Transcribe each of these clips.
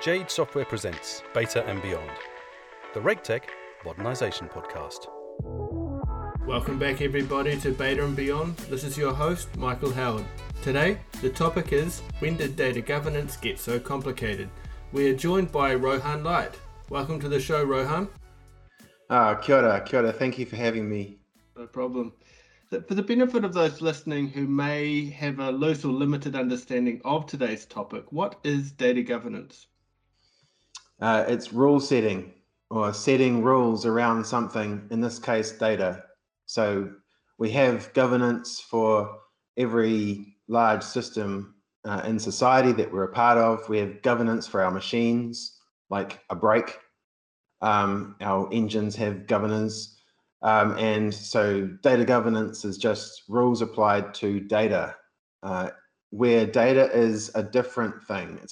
Jade Software presents Beta and Beyond, the RegTech Modernisation Podcast. Welcome back everybody to Beta and Beyond. This is your host, Michael Howard. Today, the topic is, when did data governance get so complicated? We are joined by Rohan Light. Welcome to the show, Rohan. Kia ora. Thank you for having me. No problem. For the benefit of those listening who may have a loose or limited understanding of today's topic, what is data governance? It's rule setting or setting rules around something, in this case, data. So we have governance for every large system in society that we're a part of. We have governance for our machines, like a brake. Our engines have governors. And so data governance is just rules applied to data, where data is a different thing. It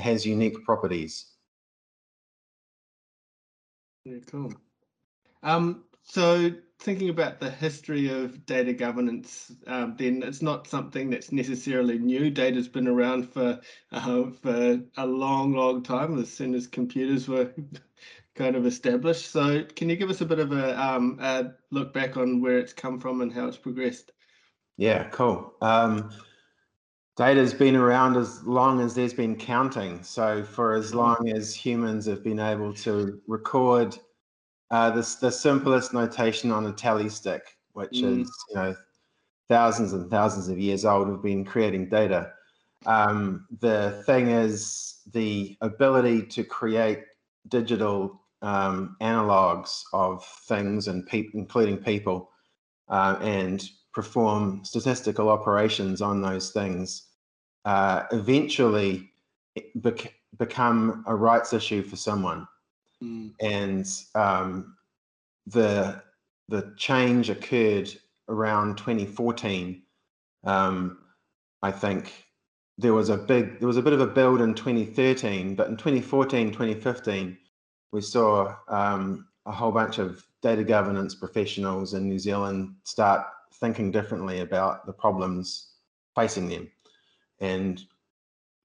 has unique properties. Yeah, cool. So thinking about the history of data governance, then it's not something that's necessarily new. Data's been around for a long, long time, as soon as computers were kind of established. So can you give us a bit of a look back on where it's come from and how it's progressed? Yeah, cool. Data's been around as long as there's been counting. So for as long as humans have been able to record the simplest notation on a tally stick, which is, thousands and thousands of years old, have been creating data. The thing is the ability to create digital analogues of things and including people, and perform statistical operations on those things, eventually become a rights issue for someone. And the change occurred around 2014. I think there was a bit of a build in 2013, but in 2014, 2015, we saw a whole bunch of data governance professionals in New Zealand start thinking differently about the problems facing them. And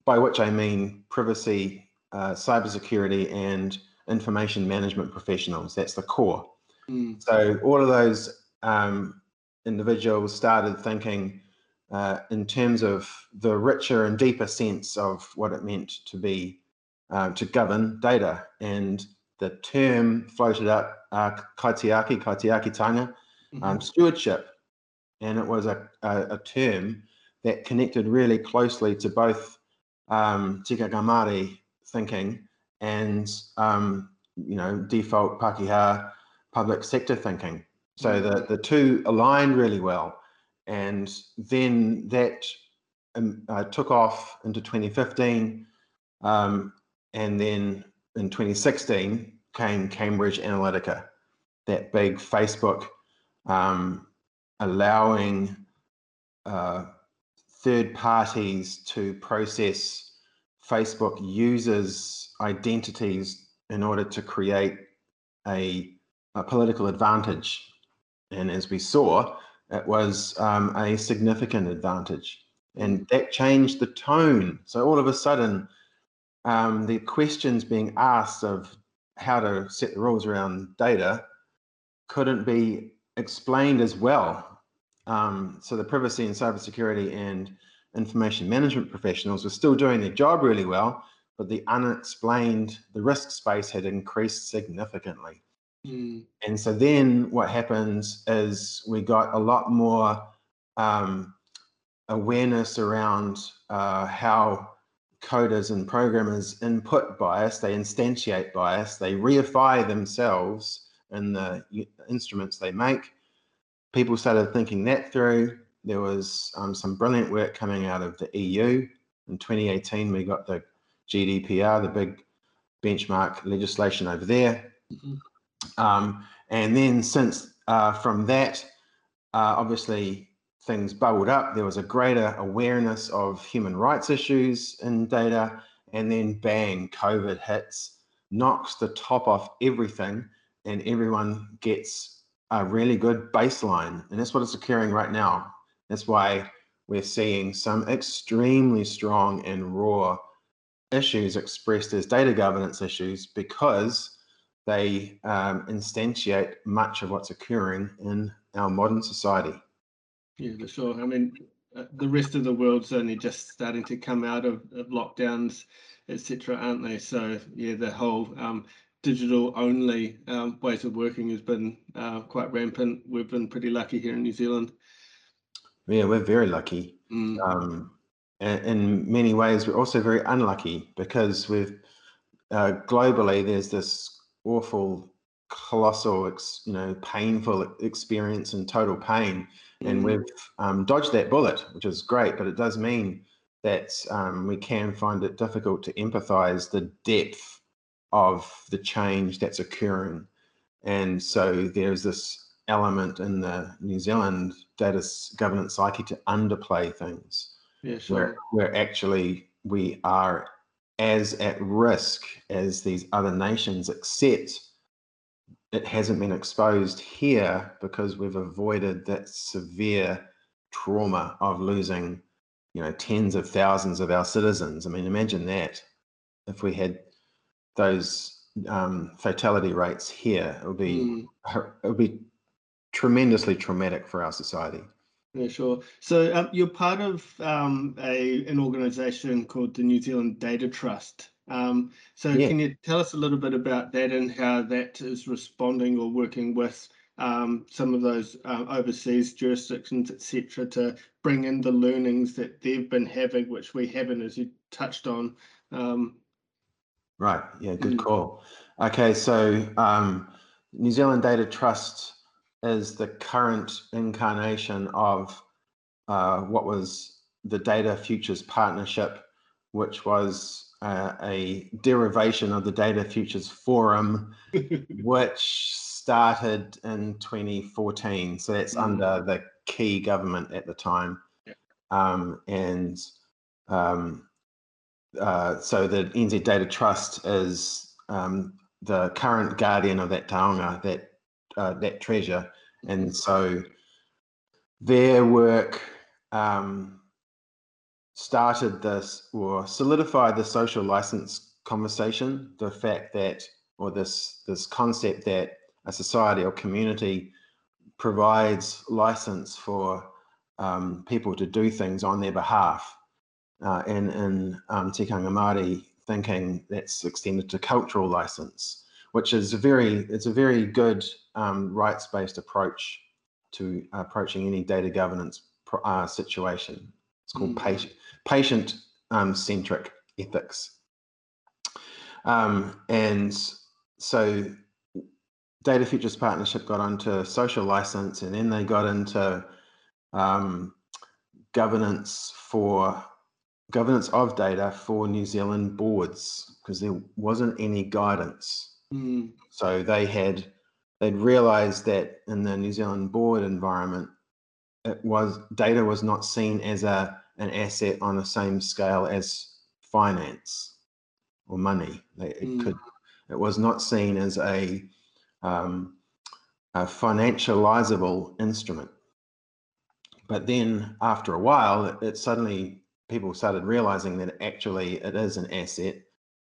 by which I mean privacy, cybersecurity, and information management professionals. That's the core. So all of those individuals started thinking in terms of the richer and deeper sense of what it meant to be, to govern data. And the term floated up, kaitiakitanga, stewardship. And it was a term that connected really closely to both tikanga Māori thinking and, default Pākehā public sector thinking. So the two aligned really well. And then that took off into 2015, and then in 2016 came Cambridge Analytica, that big Facebook, allowing third parties to process Facebook users' identities in order to create a political advantage. And as we saw, it was a significant advantage, and that changed the tone. So all of a sudden, the questions being asked of how to set the rules around data couldn't be explained as well. So the privacy and cybersecurity and information management professionals were still doing their job really well, but the unexplained, the risk space had increased significantly. And so then what happens is we got a lot more awareness around how coders and programmers input bias, they instantiate bias, they reify themselves in the instruments they make. People started thinking that through. There was some brilliant work coming out of the EU. In 2018, we got the GDPR, the big benchmark legislation over there. Mm-hmm. And then since from that, obviously things bubbled up. There was a greater awareness of human rights issues in data, and then bang, COVID hits, knocks the top off everything, and everyone gets a really good baseline. And that's what is occurring right now. That's why we're seeing some extremely strong and raw issues expressed as data governance issues because they instantiate much of what's occurring in our modern society. Yeah, for sure. I mean, the rest of the world's only just starting to come out of lockdowns, etc., aren't they? So yeah, the whole digital-only ways of working has been quite rampant. We've been pretty lucky here in New Zealand. Yeah, we're very lucky. Mm. In many ways, we're also very unlucky because we've globally there's this awful, colossal, painful experience and total pain, and we've dodged that bullet, which is great. But it does mean that we can find it difficult to empathise the depth of the change that's occurring, and so there's this element in the New Zealand data governance psyche to underplay things. Yeah, sure. Where actually we are as at risk as these other nations, except it hasn't been exposed here because we've avoided that severe trauma of losing, tens of thousands of our citizens. I mean, imagine that if we had those fatality rates here, it would be tremendously traumatic for our society. Yeah, sure. So you're part of an organisation called the New Zealand Data Trust. Can you tell us a little bit about that and how that is responding or working with some of those overseas jurisdictions, etc., to bring in the learnings that they've been having, which we haven't, as you touched on? Right. Yeah, good call. Okay, so New Zealand Data Trust is the current incarnation of what was the Data Futures Partnership, which was a derivation of the Data Futures Forum, which started in 2014. So that's under the Key government at the time. Yeah. So the NZ Data Trust is the current guardian of that taonga, that treasure. And so their work started this or solidified the social license conversation, the fact that, or this concept that a society or community provides license for people to do things on their behalf. And in tikanga Māori thinking, that's extended to cultural license, which is a very good rights-based approach to approaching any data governance situation. It's called patient-centric ethics. And so Data Futures Partnership got onto social license, and then they got into governance of data for New Zealand boards, because there wasn't any guidance. Mm. So they'd realised that in the New Zealand board environment, data was not seen as an asset on the same scale as finance or money. It was not seen as a financializable instrument. But then after a while, it suddenly people started realising that actually it is an asset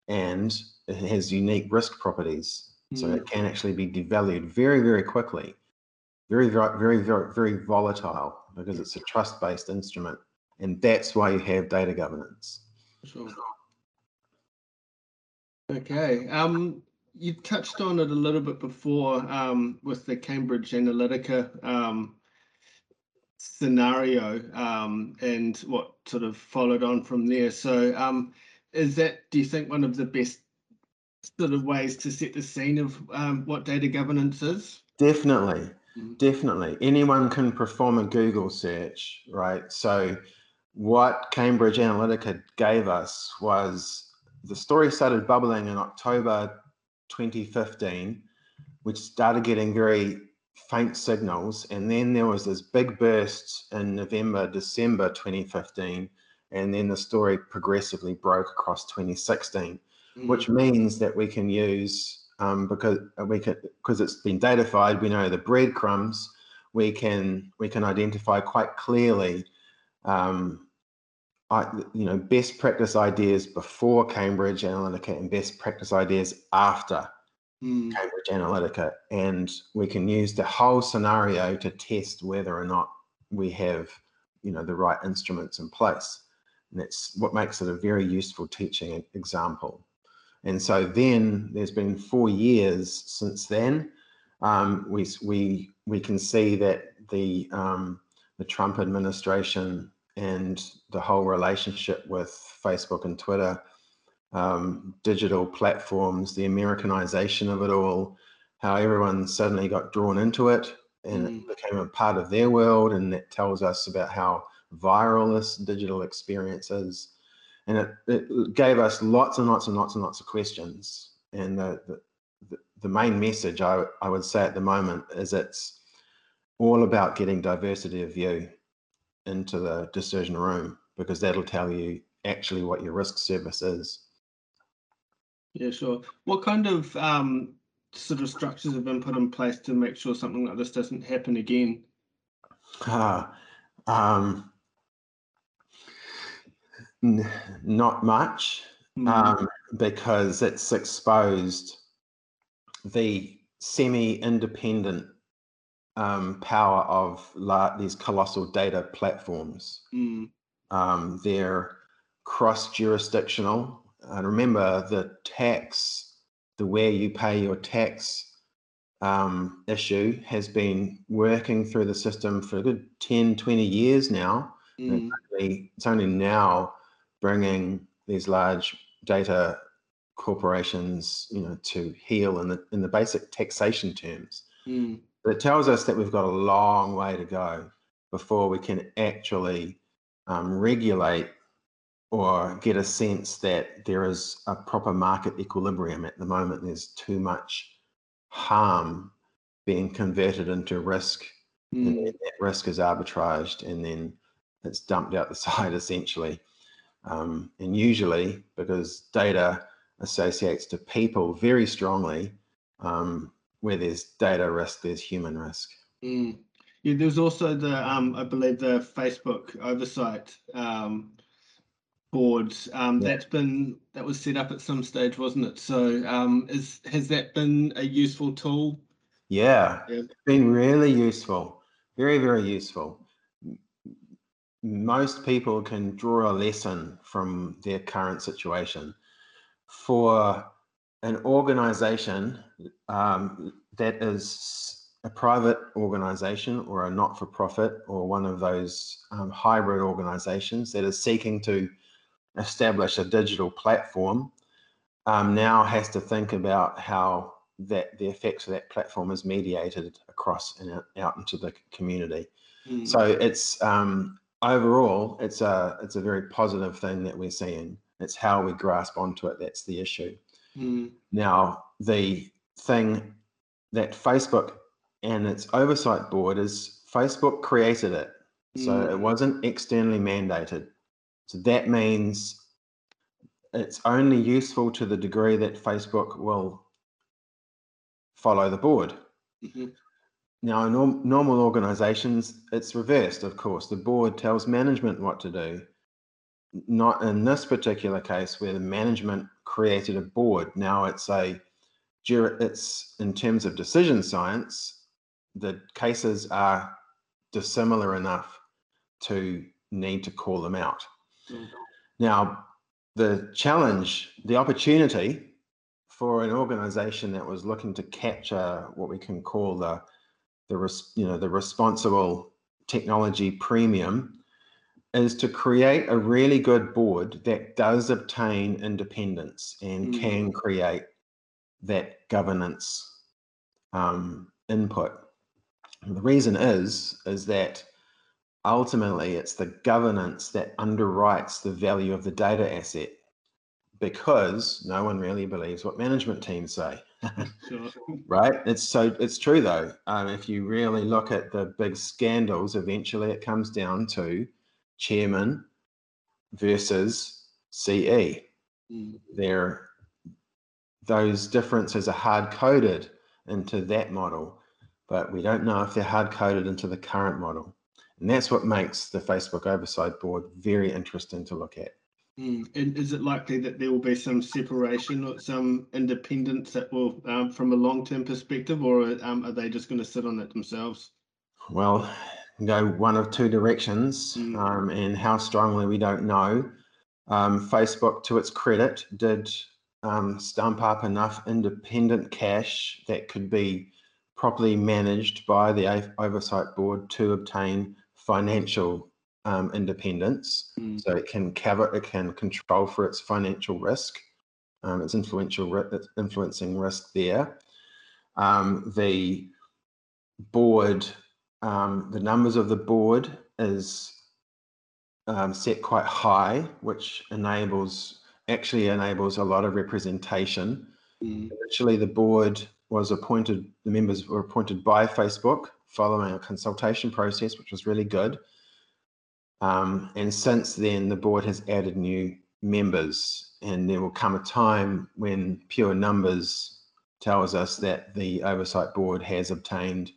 and it has unique risk properties. Mm. So it can actually be devalued very, very quickly. Very, very, very, very volatile because it's a trust-based instrument, and that's why you have data governance. Sure. Okay. You touched on it a little bit before with the Cambridge Analytica scenario and what sort of followed on from there. So, is that, do you think, one of the best sort of ways to set the scene of what data governance is? Definitely. Definitely. Anyone can perform a Google search, right? So what Cambridge Analytica gave us was the story started bubbling in October 2015. We started getting very faint signals. And then there was this big burst in November, December 2015. And then the story progressively broke across 2016, which means that we can use because it's been datafied, we know the breadcrumbs. We can identify quite clearly best practice ideas before Cambridge Analytica and best practice ideas after Cambridge Analytica, and we can use the whole scenario to test whether or not we have, the right instruments in place. And that's what makes it a very useful teaching example. And so then there's been 4 years since then. We can see that the Trump administration and the whole relationship with Facebook and Twitter, digital platforms, the Americanization of it all, how everyone suddenly got drawn into it and it became a part of their world, and that tells us about how viral this digital experience is. And it gave us lots and lots of questions. And the main message I would say at the moment is it's all about getting diversity of view into the decision room, because that'll tell you actually what your risk service is. Yeah, sure. What kind of sort of structures have been put in place to make sure something like this doesn't happen again? Not much, because it's exposed the semi-independent power of these colossal data platforms. They're cross-jurisdictional. And remember, the where you pay your tax issue has been working through the system for a good 10, 20 years now. And it's only now bringing these large data corporations, to heel in the basic taxation terms. But it tells us that we've got a long way to go before we can actually regulate or get a sense that there is a proper market equilibrium. At the moment, there's too much harm being converted into risk, and that risk is arbitraged, and then it's dumped out the side essentially. And usually, because data associates to people very strongly, where there's data risk, there's human risk. Yeah, there's also the, I believe, the Facebook oversight board. That was set up at some stage, wasn't it? So has that been a useful tool? Yeah, it's been really useful. Very, very useful. Most people can draw a lesson from their current situation. For an organization that is a private organization or a not-for-profit or one of those hybrid organizations that is seeking to establish a digital platform, now has to think about how the effects of that platform is mediated across and out into the community. So it's overall, it's a very positive thing that we're seeing. It's how we grasp onto it that's the issue. Now, the thing that Facebook and its oversight board is, Facebook created it, so it wasn't externally mandated. So that means it's only useful to the degree that Facebook will follow the board. Now, in normal organizations, it's reversed, of course. The board tells management what to do. Not in this particular case, where the management created a board. Now it's in terms of decision science, the cases are dissimilar enough to need to call them out. Now, the challenge, the opportunity for an organization that was looking to capture what we can call the responsible technology premium, is to create a really good board that does obtain independence and can create that governance input. And the reason is that ultimately it's the governance that underwrites the value of the data asset, because no one really believes what management teams say. Right? It's true though. If you really look at the big scandals, eventually it comes down to chairman versus CE. Those differences are hard-coded into that model, but we don't know if they're hard-coded into the current model. And that's what makes the Facebook Oversight Board very interesting to look at. And is it likely that there will be some separation or some independence that will, from a long-term perspective, or are they just going to sit on it themselves? Well, go one of two directions, and how strongly we don't know. Facebook, to its credit, did stump up enough independent cash that could be properly managed by the Oversight Board to obtain financial independence, so it can cover, it can control for its financial risk, its influencing risk there. The board, the numbers of the board is set quite high, which enables a lot of representation. Initially, the board was appointed, the members were appointed by Facebook following a consultation process, which was really good. And since then, the board has added new members, and there will come a time when pure numbers tells us that the Oversight Board has obtained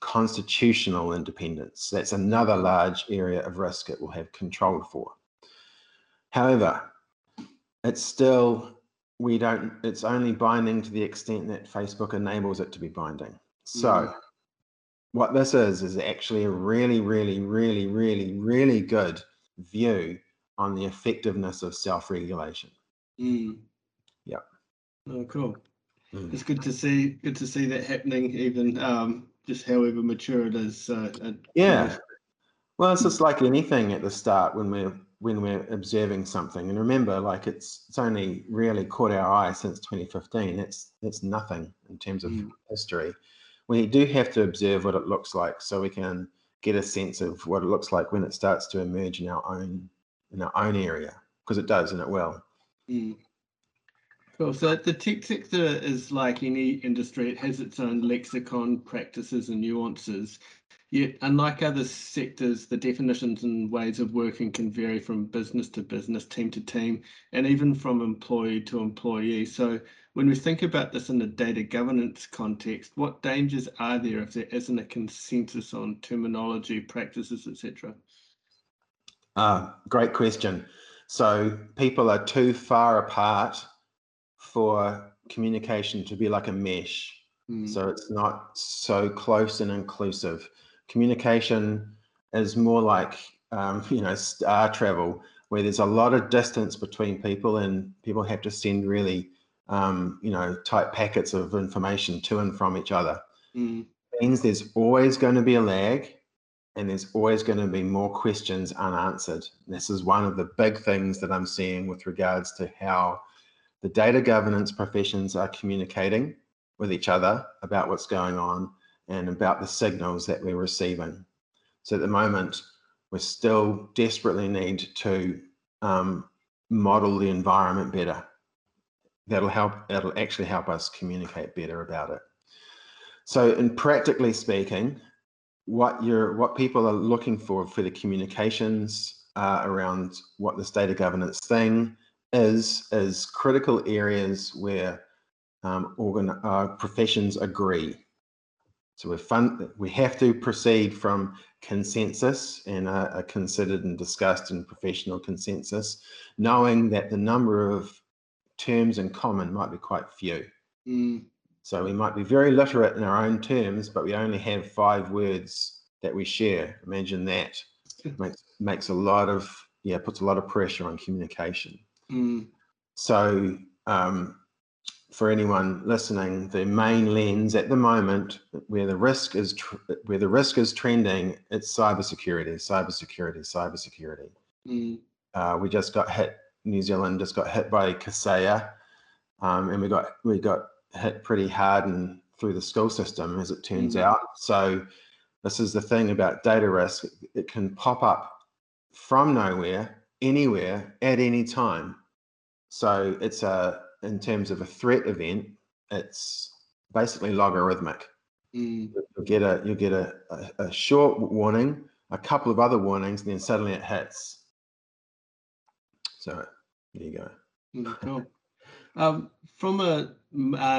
constitutional independence. That's another large area of risk it will have control for. However, it's still, it's only binding to the extent that Facebook enables it to be binding. So what this is actually a really, really, really, really, really good view on the effectiveness of self-regulation. Yep. Oh, cool. It's good to see. Good to see that happening, even just however mature it is. Yeah. Well, it's just like anything at the start when we're observing something, and remember, like it's only really caught our eye since 2015. It's nothing in terms of history. We do have to observe what it looks like so we can get a sense of what it looks like when it starts to emerge in our own area, because it does, and it will. Cool. So the tech sector is like any industry. It has its own lexicon, practices and nuances. Yet, unlike other sectors, the definitions and ways of working can vary from business to business, team to team, and even from employee to employee. So when we think about this in a data governance context, what dangers are there if there isn't a consensus on terminology, practices, etc.? Great question. So people are too far apart for communication to be like a mesh. So it's not so close and inclusive. Communication is more like, star travel, where there's a lot of distance between people, and people have to send really, tight packets of information to and from each other. It means there's always going to be a lag, and there's always going to be more questions unanswered. And this is one of the big things that I'm seeing with regards to how the data governance professions are communicating with each other about what's going on and about the signals that we're receiving. So at the moment, we still desperately need to model the environment better. That'll actually help us communicate better about it. So in practically speaking, what people are looking for the communications around what this data governance thing is critical areas where professions agree. So we have to proceed from consensus and are considered and discussed in professional consensus, knowing that the number of terms in common might be quite few. So we might be very literate in our own terms, but we only have 5 words that we share. Imagine that. Makes a lot of, puts a lot of pressure on communication. So for anyone listening, the main lens at the moment where the risk is trending, it's cybersecurity. We just got hit. New Zealand just got hit by Kaseya, and we got hit pretty hard and through the school system, as it turns out. So this is the thing about data risk. It can pop up from nowhere, anywhere, at any time. So it's in terms of a threat event, it's basically logarithmic. You'll get a short warning, a couple of other warnings, and then suddenly it hits. So there you go. Cool. From a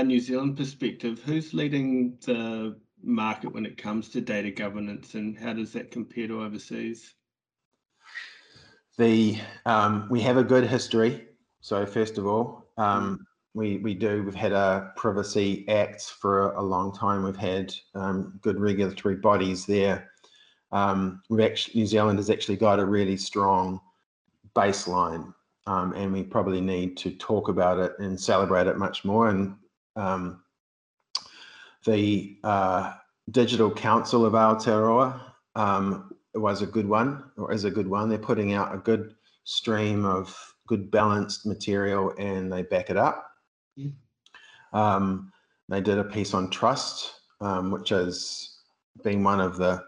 New Zealand perspective, who's leading the market when it comes to data governance, and how does that compare to overseas? We have a good history. So first of all, we've had a Privacy Act for a long time. We've had good regulatory bodies there. New Zealand has actually got a really strong baseline, and we probably need to talk about it and celebrate it much more. And the Digital Council of Aotearoa was a good one, or is a good one. They're putting out a good stream of good balanced material, and they back it up. Yeah. They did a piece on trust, which has been one of the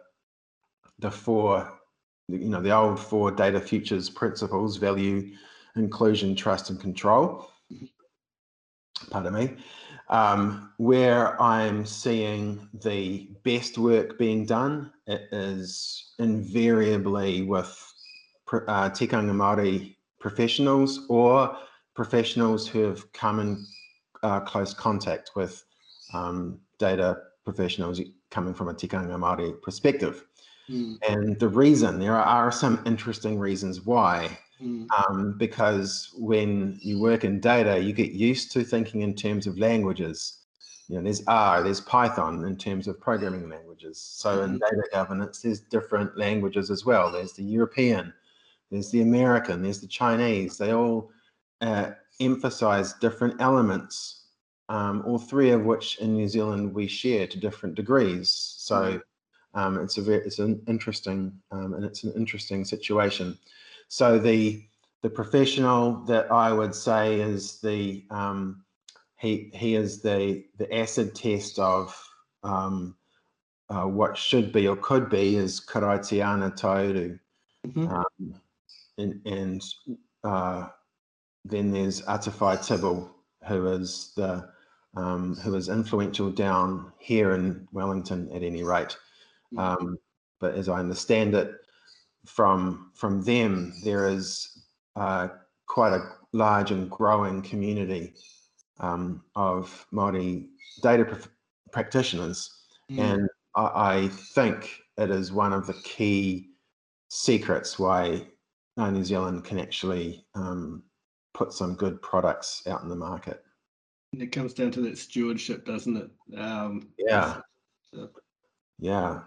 four, you know, the old four data futures principles: value, inclusion, trust, and control. Pardon me. Where I'm seeing the best work being done, it is invariably with tikanga Māori professionals or professionals who have come in close contact with data professionals coming from a tikanga Māori perspective. Mm. And the reason, there are some interesting reasons why. Because when you work in data, you get used to thinking in terms of languages. You know, there's R, there's Python in terms of programming languages. So in data governance, there's different languages as well. There's the European, there's the American, there's the Chinese. They all emphasize different elements, all three of which in New Zealand we share to different degrees. So it's an interesting situation. So the professional that I would say is the he is the acid test of what should be or could be is Karaitiana Tauru, and then there's Atifai Tibble, who is influential down here in Wellington at any rate, but as I understand it, from them, there is quite a large and growing community of Māori data practitioners. Yeah. And I think it is one of the key secrets why New Zealand can actually put some good products out in the market. And it comes down to that stewardship, doesn't it? Yeah,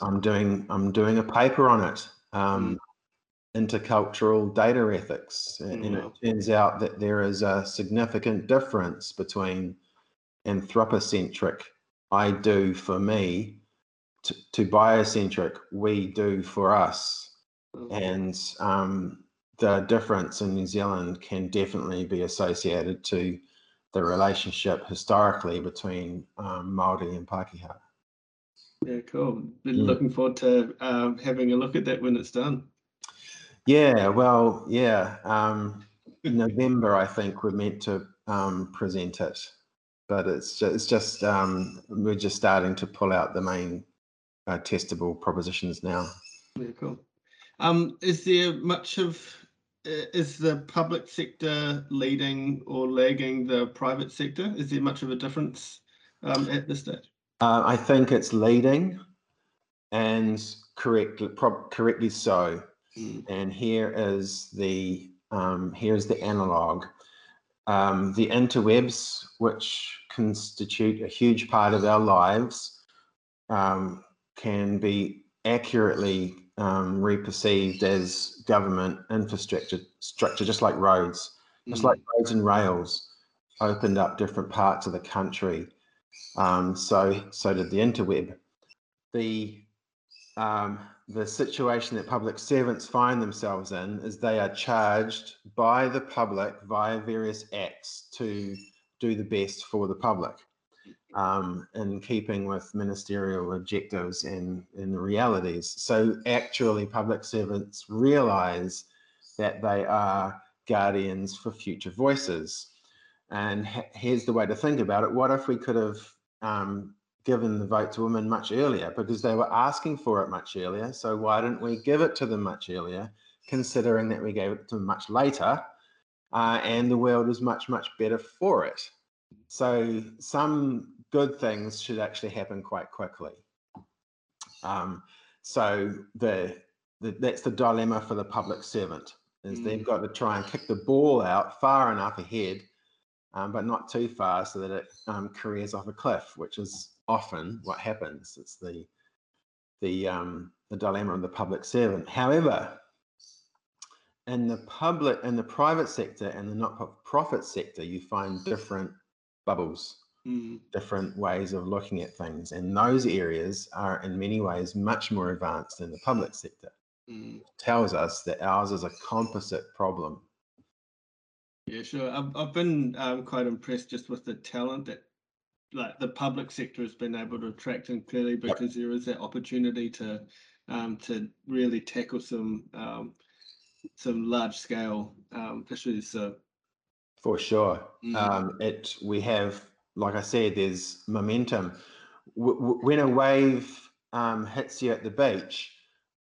I'm doing a paper on it. Intercultural data ethics, and it turns out that there is a significant difference between anthropocentric, I do for me, to biocentric, we do for us, and the difference in New Zealand can definitely be associated to the relationship historically between Māori and Pākehā. Yeah, cool. Been looking forward to having a look at that when it's done. Yeah, well, yeah. In November, I think we're meant to present it, but it's just we're just starting to pull out the main testable propositions now. Yeah, cool. Is there much of is the public sector leading or lagging the private sector? Is there much of a difference at this stage? I think it's leading, and correctly so. And here's the analogue. The interwebs, which constitute a huge part of our lives, can be accurately reperceived as government infrastructure, just like roads. Just like roads and rails opened up different parts of the country. So did the interweb. The situation that public servants find themselves in is they are charged by the public via various acts to do the best for the public, in keeping with ministerial objectives and the realities. So actually, public servants realise that they are guardians for future voices. And here's the way to think about it. What if we could have given the vote to women much earlier, because they were asking for it much earlier? So why didn't we give it to them much earlier, considering that we gave it to them much later, and the world was much, much better for it? So some good things should actually happen quite quickly. So that's the dilemma for the public servant, is they've got to try and kick the ball out far enough ahead, but not too far so that it careers off a cliff, which is often what happens. It's the dilemma of the public servant. However, in the private sector and the not-for-profit sector, you find different bubbles, different ways of looking at things, and those areas are in many ways much more advanced than the public sector. It tells us that ours is a composite problem. Yeah, sure. I've been quite impressed just with the talent that the public sector has been able to attract, and clearly because there is that opportunity to really tackle some large scale issues. So for sure, we have, like I said, there's momentum. When a wave hits you at the beach,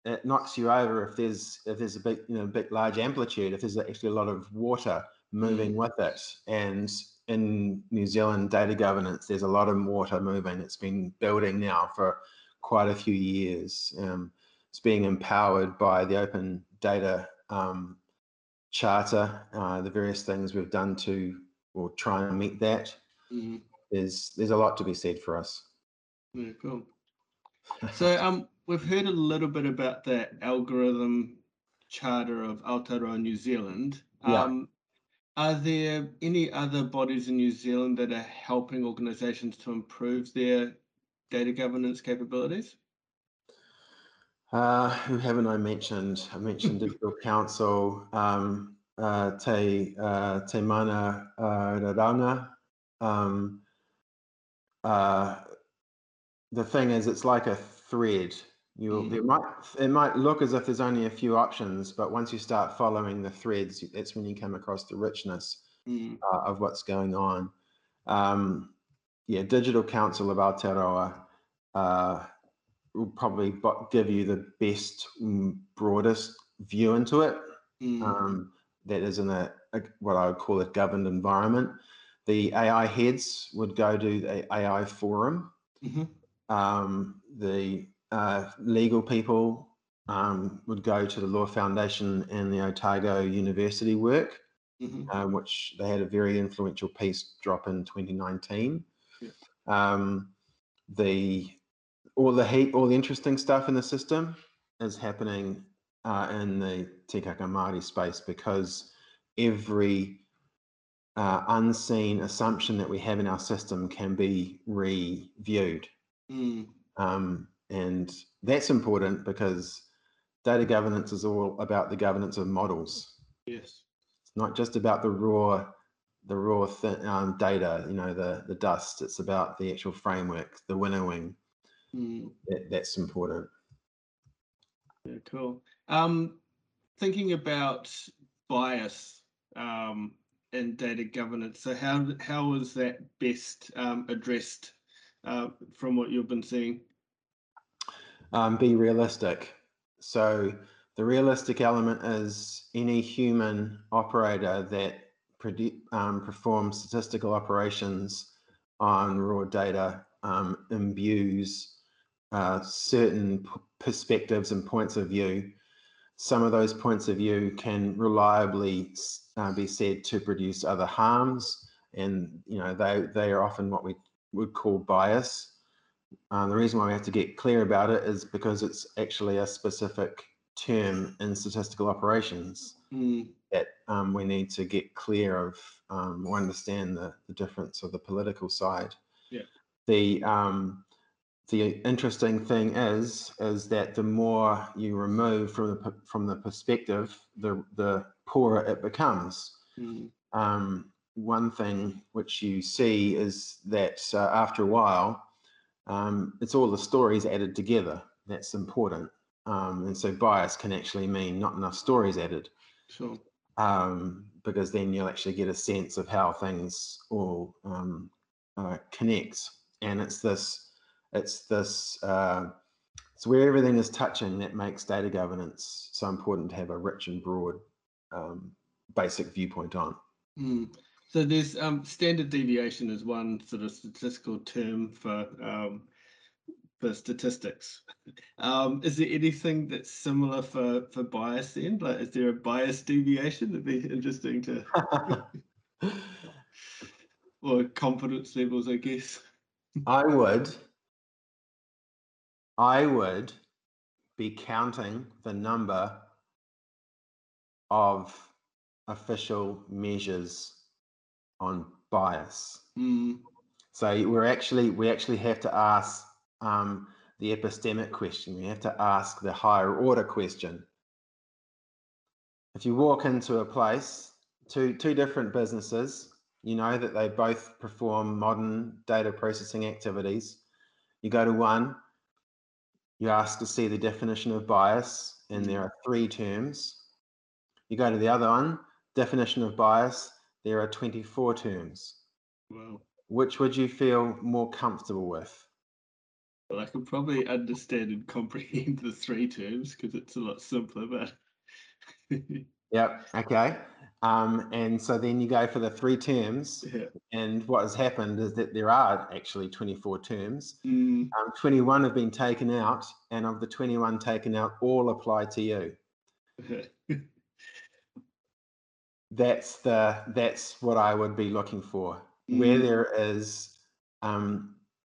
it knocks you over if there's a big, big large amplitude, if there's actually a lot of water moving with it. And in New Zealand data governance, there's a lot of water moving. It's been building now for quite a few years. It's being empowered by the open data charter, the various things we've done to or try and meet that. There's a lot to be said for us. Yeah, cool. So we've heard a little bit about the Algorithm Charter of Aotearoa New Zealand. Are there any other bodies in New Zealand that are helping organisations to improve their data governance capabilities? Who haven't I mentioned? I mentioned Digital Council, Te Mana Raranga. The thing is, it's like a thread. It might look as if there's only a few options, but once you start following the threads, that's when you come across the richness of what's going on. Digital Council of Aotearoa will probably give you the best, broadest view into it. That is in a what I would call a governed environment. The AI heads would go to the AI forum. The legal people would go to the Law Foundation and the Otago University work, which they had a very influential piece drop in 2019. All the interesting stuff in the system is happening in the tikaka Māori space, because every unseen assumption that we have in our system can be reviewed. And that's important, because data governance is all about the governance of models. Yes. It's not just about the raw data, the dust. It's about the actual framework, the winnowing. That's important. Yeah, cool. Thinking about bias in data governance, so how is that best addressed from what you've been seeing? Be realistic. So the realistic element is any human operator that performs statistical operations on raw data imbues certain perspectives and points of view. Some of those points of view can reliably be said to produce other harms, and they are often what we would call bias. The reason why we have to get clear about it is because it's actually a specific term in statistical operations that we need to get clear of, or understand the difference of the political side. Yeah. The interesting thing is that the more you remove from the perspective, the poorer it becomes. One thing which you see is that after a while, it's all the stories added together. That's important. And so bias can actually mean not enough stories added. Sure. Because then you'll actually get a sense of how things all connect. And it's where everything is touching that makes data governance so important to have a rich and broad basic viewpoint on. So there's standard deviation is one sort of statistical term for statistics. Is there anything that's similar for bias then? Like, is there a bias deviation? It'd be interesting to, or confidence levels, I guess. I would be counting the number of official measures on bias. Mm. So we actually have to ask the epistemic question. We have to ask the higher order question. If you walk into a place, two different businesses, you know that they both perform modern data processing activities. You go to one, you ask to see the definition of bias, and there are 3 terms. You go to the other one, definition of bias, there are 24 terms. Wow. Which would you feel more comfortable with? Well, I could probably understand and comprehend the 3 terms because it's a lot simpler, but... Yep, okay. And so then you go for the 3 terms, yeah. And what has happened is that there are actually 24 terms. Mm. 21 have been taken out, and of the 21 taken out, all apply to you. Okay. That's what I would be looking for, where there is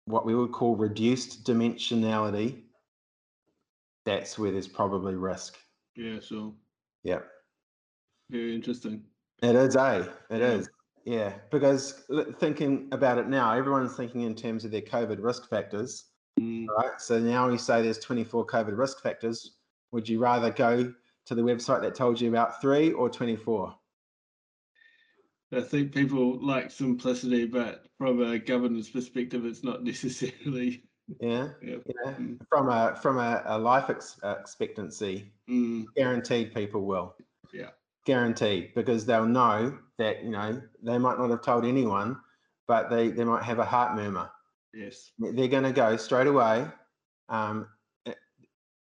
what we would call reduced dimensionality. That's where there's probably risk. Yeah, sure. Yeah. Very interesting. It is, eh? It is. Yeah, because thinking about it now, everyone's thinking in terms of their COVID risk factors, right? So now we say there's 24 COVID risk factors. Would you rather go to the website that told you about 3 or 24? I think people like simplicity, but from a governance perspective, it's not necessarily. Yeah. Yep. Yeah. From a life expectancy, guaranteed people will. Yeah. Guaranteed, because they'll know that, you know, they might not have told anyone, but they might have a heart murmur. Yes. They're going to go straight away.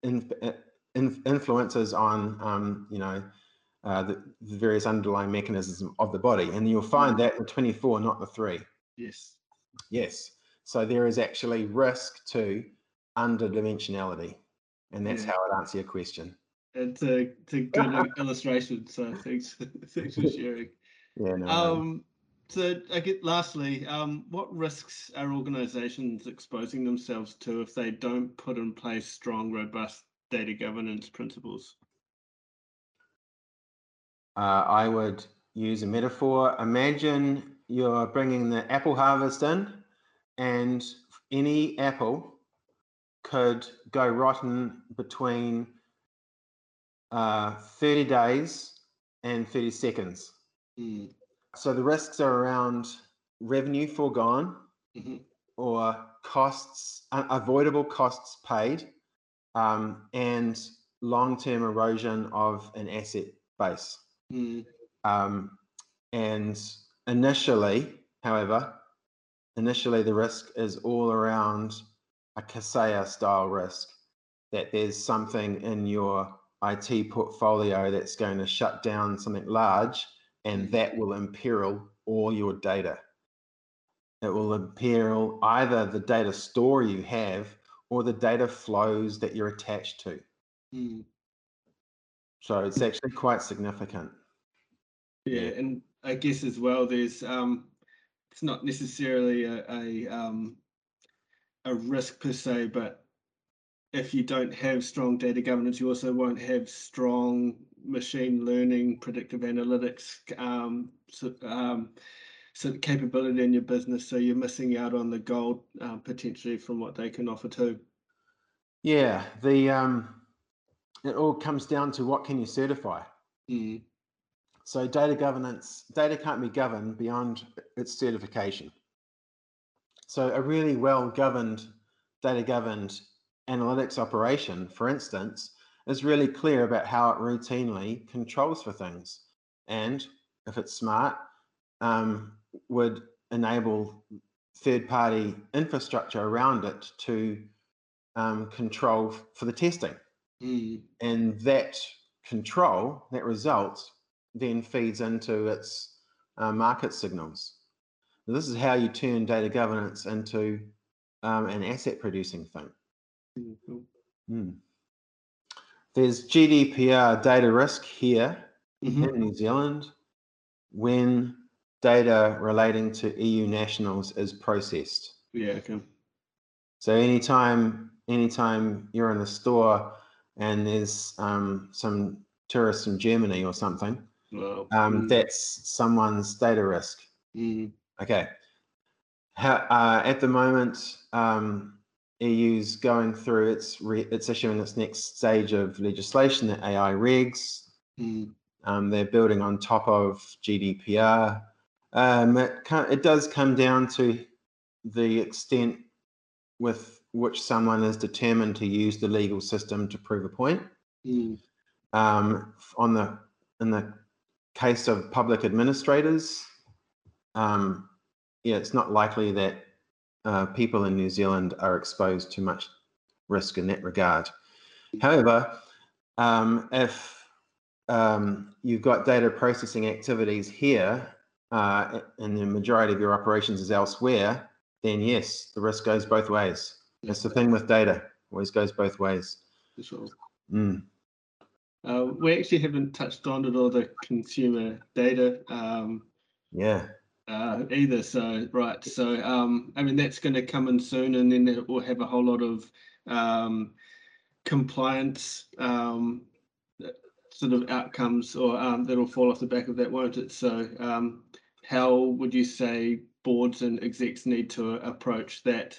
Influences on, the various underlying mechanisms of the body, and you'll find that the 24, not the 3. Yes. Yes. So there is actually risk to underdimensionality, and that's how I'd answer your question. It's a good illustration. So thanks for sharing. Yeah. No, So I guess lastly, what risks are organisations exposing themselves to if they don't put in place strong, robust data governance principles? I would use a metaphor. Imagine you're bringing the apple harvest in, and any apple could go rotten between 30 days and 30 seconds. Mm. So the risks are around revenue foregone, or costs, avoidable costs paid, and long-term erosion of an asset base. Mm. And initially the risk is all around a Kaseya style risk, that there's something in your IT portfolio that's going to shut down something large, and that will imperil all your data. It will imperil either the data store you have or the data flows that you're attached to. Mm. So it's actually quite significant. Yeah, and I guess as well, there's it's not necessarily a risk per se, but if you don't have strong data governance, you also won't have strong machine learning, predictive analytics so capability in your business. So you're missing out on the gold potentially from what they can offer too. Yeah, it all comes down to what can you certify. Mm. So data can't be governed beyond its certification. So a really well-governed, data-governed analytics operation, for instance, is really clear about how it routinely controls for things. And if it's smart, would enable third-party infrastructure around it to control for the testing. Mm. And that result then feeds into its market signals. Now, this is how you turn data governance into an asset producing thing. Mm-hmm. Mm. There's GDPR data risk here in New Zealand when data relating to EU nationals is processed. Yeah, okay. So anytime you're in the store and there's some tourists from Germany or something, that's someone's data risk. Mm. Okay. At the moment, EU's going through its issuing its next stage of legislation, the AI regs. Mm. They're building on top of GDPR. It does come down to the extent with which someone is determined to use the legal system to prove a point. Mm. In the case of public administrators, it's not likely that people in New Zealand are exposed to much risk in that regard. However, if you've got data processing activities here and the majority of your operations is elsewhere, then yes, the risk goes both ways. That's the thing with data, always goes both ways. For sure. Mm. We actually haven't touched on it all the consumer data either. So, right. So, I mean, that's going to come in soon, and then it will have a whole lot of compliance sort of outcomes or that'll fall off the back of that, won't it? So how would you say boards and execs need to approach that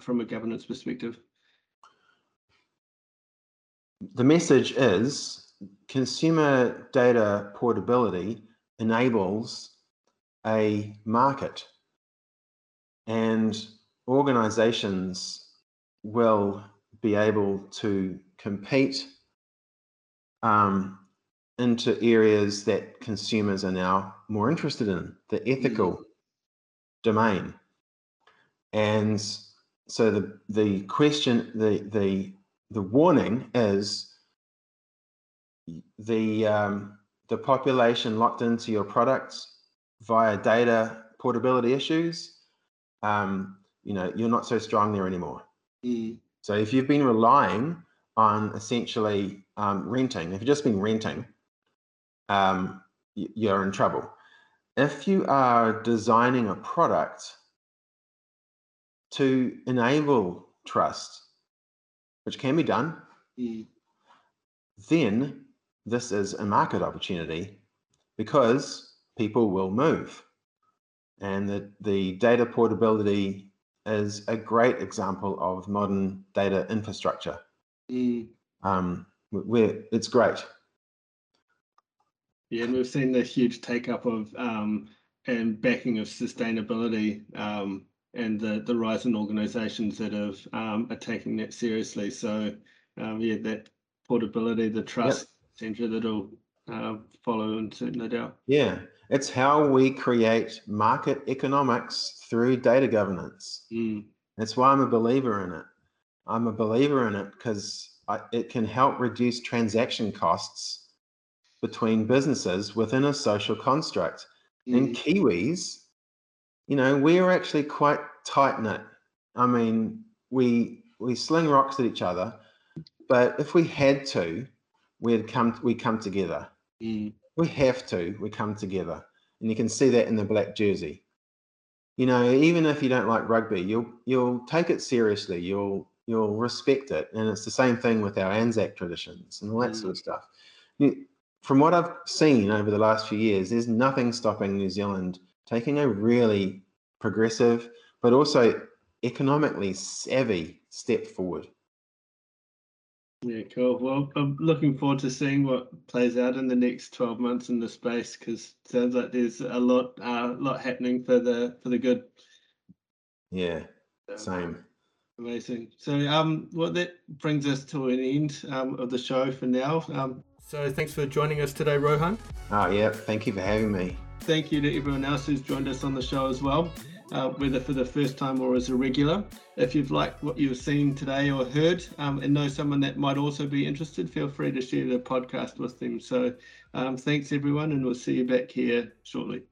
from a governance perspective? The message is consumer data portability enables a market, and organizations will be able to compete into areas that consumers are now more interested in, the ethical domain. And so the question, the warning is the population locked into your products via data portability issues, you're not so strong there anymore. Mm. So if you've been relying on essentially renting, if you've just been renting, you're in trouble. If you are designing a product to enable trust, which can be done, then this is a market opportunity because people will move. And the data portability is a great example of modern data infrastructure. Mm. Where it's great. Yeah, and we've seen the huge take-up of and backing of sustainability and the rise in organisations that have are taking that seriously. So, that portability, the trust, etc., that'll follow into, no doubt. Yeah, it's how we create market economics through data governance. Mm. That's why I'm a believer in it. I'm a believer in it because it can help reduce transaction costs between businesses within a social construct. Mm. And Kiwis, we're actually quite tight-knit. I mean, we sling rocks at each other, but if we had to, we come together. Mm. We have to, we come together. And you can see that in the black jersey. Even if you don't like rugby, you'll take it seriously. You'll respect it. And it's the same thing with our Anzac traditions and all that sort of stuff. From what I've seen over the last few years, there's nothing stopping New Zealand taking a really progressive, but also economically savvy step forward. Yeah, cool. Well, I'm looking forward to seeing what plays out in the next 12 months in the space, because it sounds like there's a lot happening for the good. Yeah, same. Amazing. So that brings us to an end of the show for now. So thanks for joining us today, Rohan. Oh, yeah. Thank you for having me. Thank you to everyone else who's joined us on the show as well, whether for the first time or as a regular. If you've liked what you've seen today or heard and know someone that might also be interested, feel free to share the podcast with them. So thanks, everyone, and we'll see you back here shortly.